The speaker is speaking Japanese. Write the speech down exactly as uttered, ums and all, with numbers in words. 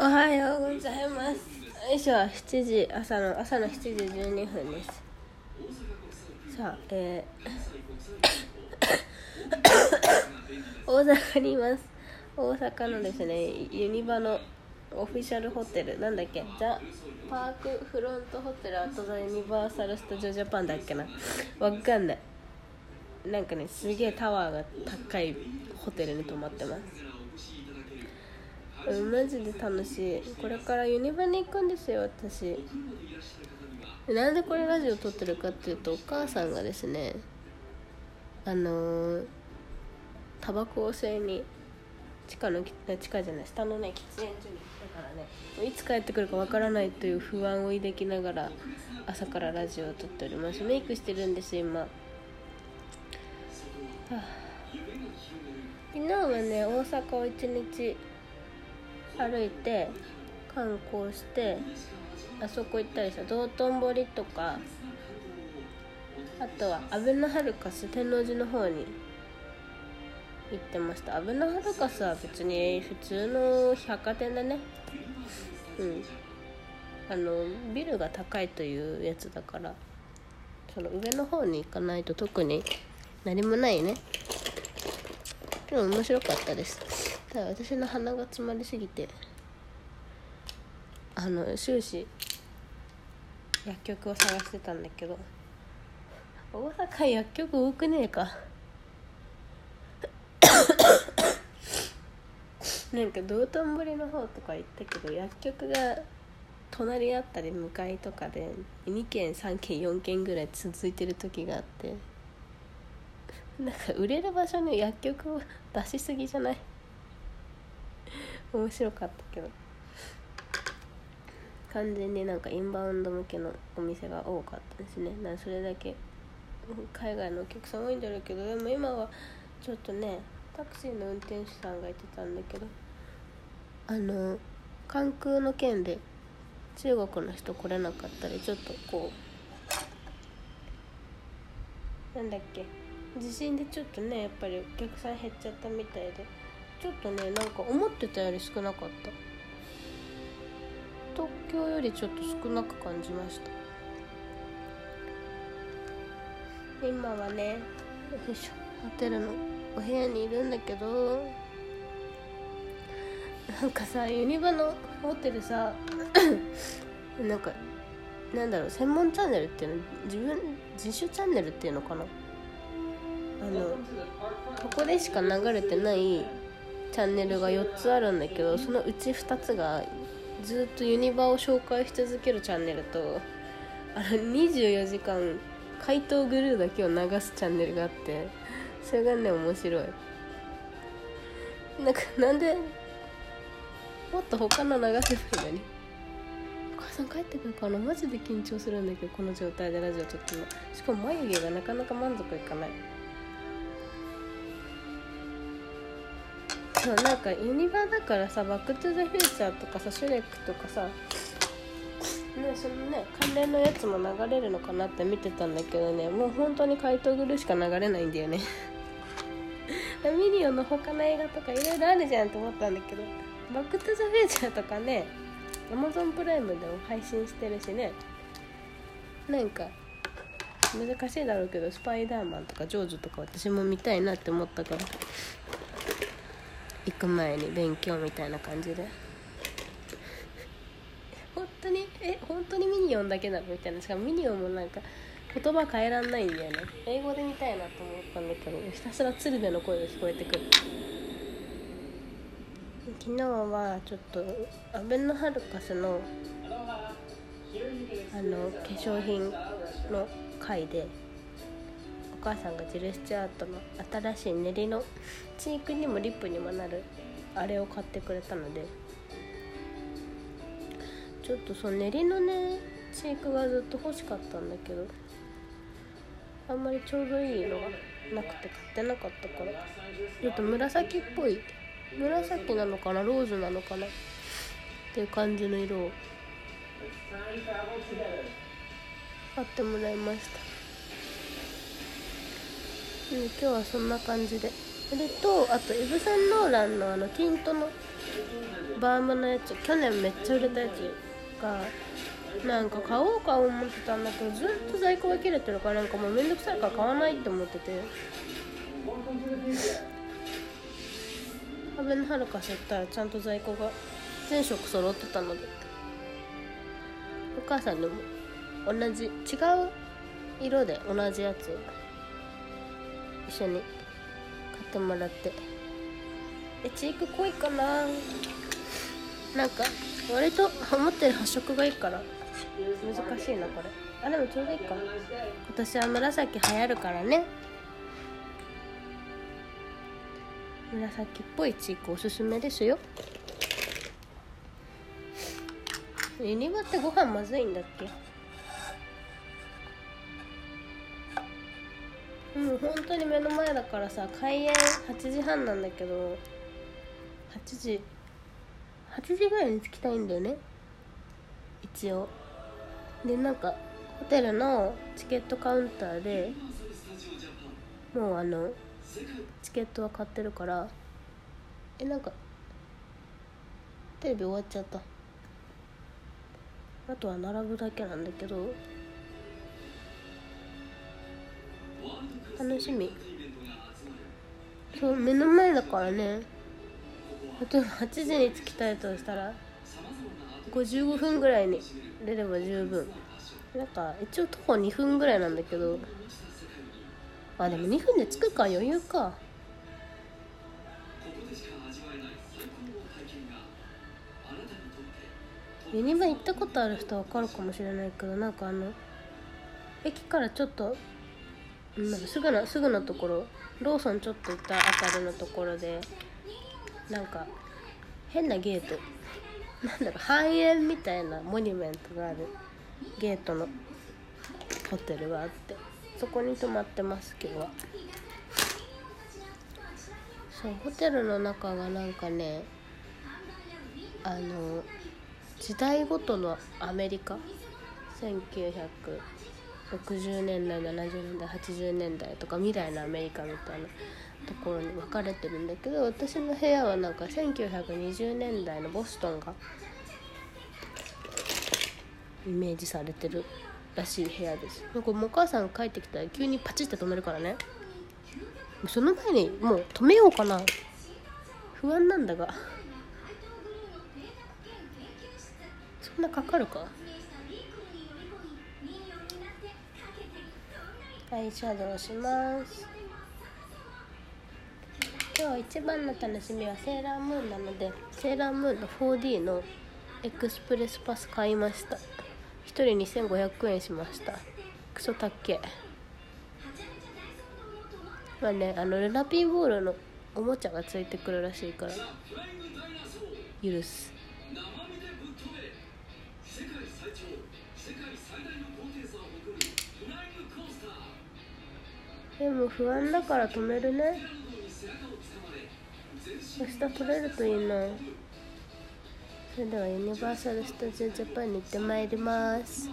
おはようございます。よいしょ、しちじ、朝の朝のしちじじゅうにふんです。さあ、えー、大阪にいます。大阪のですね、ユニバのオフィシャルホテル、なんだっけ、ザ・パークフロントホテルアート・ザ・ユニバーサル・スタジオ・ジャパンだっけな、わかんない。なんかね、すげえタワーが高いホテルに泊まってます。マジで楽しい。これからユニバに行くんですよ、私。なんでこれラジオ撮ってるかっていうと、お母さんがですね、あのー、タバコを吸いに地下の地下じゃない下のね喫煙所に行ったからね、いつ帰ってくるかわからないという不安を抱きながら朝からラジオを撮っております。メイクしてるんです今、はあ、昨日はね、大阪を一日歩いて観光して、あそこ行ったりした、道頓堀とか、あとはあべのハルカス、天王寺の方に行ってました。あべのハルカスは別に普通の百貨店だね。うん、あのビルが高いというやつだから、その上の方に行かないと特に何もないね。でも面白かったです。ただ私の鼻が詰まりすぎて、あの終始薬局を探してたんだけど、大阪薬局多くねえかなんか道頓堀の方とか行ったけど、薬局が隣だったり向かいとかでにけんさんけんよんけんぐらい続いてる時があって、なんか売れる場所に薬局を出しすぎじゃない？面白かったけど、完全になんかインバウンド向けのお店が多かったですね。なんかそれだけ海外のお客さん多いんだろうけど、でも今はちょっとね、タクシーの運転手さんが言ってたんだけど、あの関空の件で中国の人来れなかったり、ちょっとこうなんだっけ、地震でちょっとね、やっぱりお客さん減っちゃったみたいで、ちょっとね、なんか思ってたより少なかった。東京よりちょっと少なく感じました。今はね、よいしょ、ホテルのお部屋にいるんだけど、なんかさ、ユニバのホテルさなんか、なんだろう、専門チャンネルっていうの、自分自主チャンネルっていうのかな、あのここでしか流れてないチャンネルがよっつあるんだけど、そのうちふたつがずっとユニバを紹介し続けるチャンネルと、あのにじゅうよじかん怪盗グルーだけを流すチャンネルがあって、それがね面白い。なんか、なんでもっと他の流せばいいのに。お母さん帰ってくるかな、マジで緊張するんだけど、この状態でラジオ撮っても、しかも眉毛がなかなか満足いかない。そう、なんかユニバだからさ、バックトゥザフューチャーとかさ、シュレックとかさ、ね、そのね、関連のやつも流れるのかなって見てたんだけどね、もう本当に怪盗グルーしか流れないんだよねミニオンの他の映画とかいろいろあるじゃんと思ったんだけど、バックトゥザフューチャーとかね、Amazon プライムでも配信してるしね、なんか難しいだろうけど、スパイダーマンとかジョーズとか私も見たいなって思ったから、行く前に勉強みたいな感じで本当にえ本当にミニオンだけなのみたいな。しかもミニオンもなんか言葉変えらんないんだよね。英語で見たいなと思ったんだけど、ひたすら鶴瓶の声が聞こえてくる。昨日はちょっとあべのハルカスのあの化粧品の会で、お母さんがジル・スチュアートの新しい練りのチークにもリップにもなるあれを買ってくれたので、ちょっとその練りのねチークがずっと欲しかったんだけど、あんまりちょうどいいのがなくて買ってなかったから、ちょっと紫っぽい、紫なのかな、ローズなのかなっていう感じの色を買ってもらいました。今日はそんな感じで。それと、あとエヴ・サンローランのあのティントのバームのやつ、去年めっちゃ売れたやつがなんか買おうか思ってたんだけど、ずっと在庫が切れてるから、なんかもうめんどくさいから買わないって思ってて、あべのハルカス行ったらちゃんと在庫が全色揃ってたので、お母さんでも同じ違う色で同じやつ一緒に買ってもらって、えチーク濃いかな、なんか割と思ってる発色がいいから難しいなこれ。あ、でもちょうどいいか。今年は紫流行るからね。紫っぽいチークおすすめですよ。ユニバってご飯まずいんだっけ？もう本当に目の前だからさ、開園はちじはんなんだけど、はちじはちじぐらいに着きたいんだよね一応。でなんかホテルのチケットカウンターでもうあのチケットは買ってるから、えなんかテレビ終わっちゃった、あとは並ぶだけなんだけど、楽しみ。そう目の前だからね。例えばはちじに着きたいとしたらごじゅうごふんぐらいに出れば十分。なんか一応徒歩にふんぐらいなんだけど、あでもにふんで着くか、余裕か。ユニバ行ったことある人は分かるかもしれないけど、なんかあの駅からちょっとなんかすぐのすぐのところ、ローソンちょっと行ったあたりのところで。なんか変なゲート、なんだろう、半円みたいなモニュメントがあるゲートのホテルがあって、そこに泊まってます今日は。そうホテルの中がなんかね、あの時代ごとのアメリカ、せんきゅうひゃくろくじゅうねんだいななじゅうねんだいはちじゅうねんだいとか未来のアメリカみたいなところに分かれてるんだけど、私の部屋はなんかせんきゅうひゃくにじゅうねんだいのボストンがイメージされてるらしい部屋です。なんかもうお母さん帰ってきたら急にパチって止めるからね。その前にもう止めようかな、不安なんだが。そんなかかるか。アイシャドウします。今日一番の楽しみはセーラームーンなので、セーラームーンの フォーディー のエクスプレスパス買いました。ひとりにせんごひゃくえんしました。クソたっけ。まあね、あのルナピーボールのおもちゃがついてくるらしいから許す。でも不安だから止めるね。明日取れるといいな。それではユニバーサル・スタジオ・ジャパンに行ってまいります。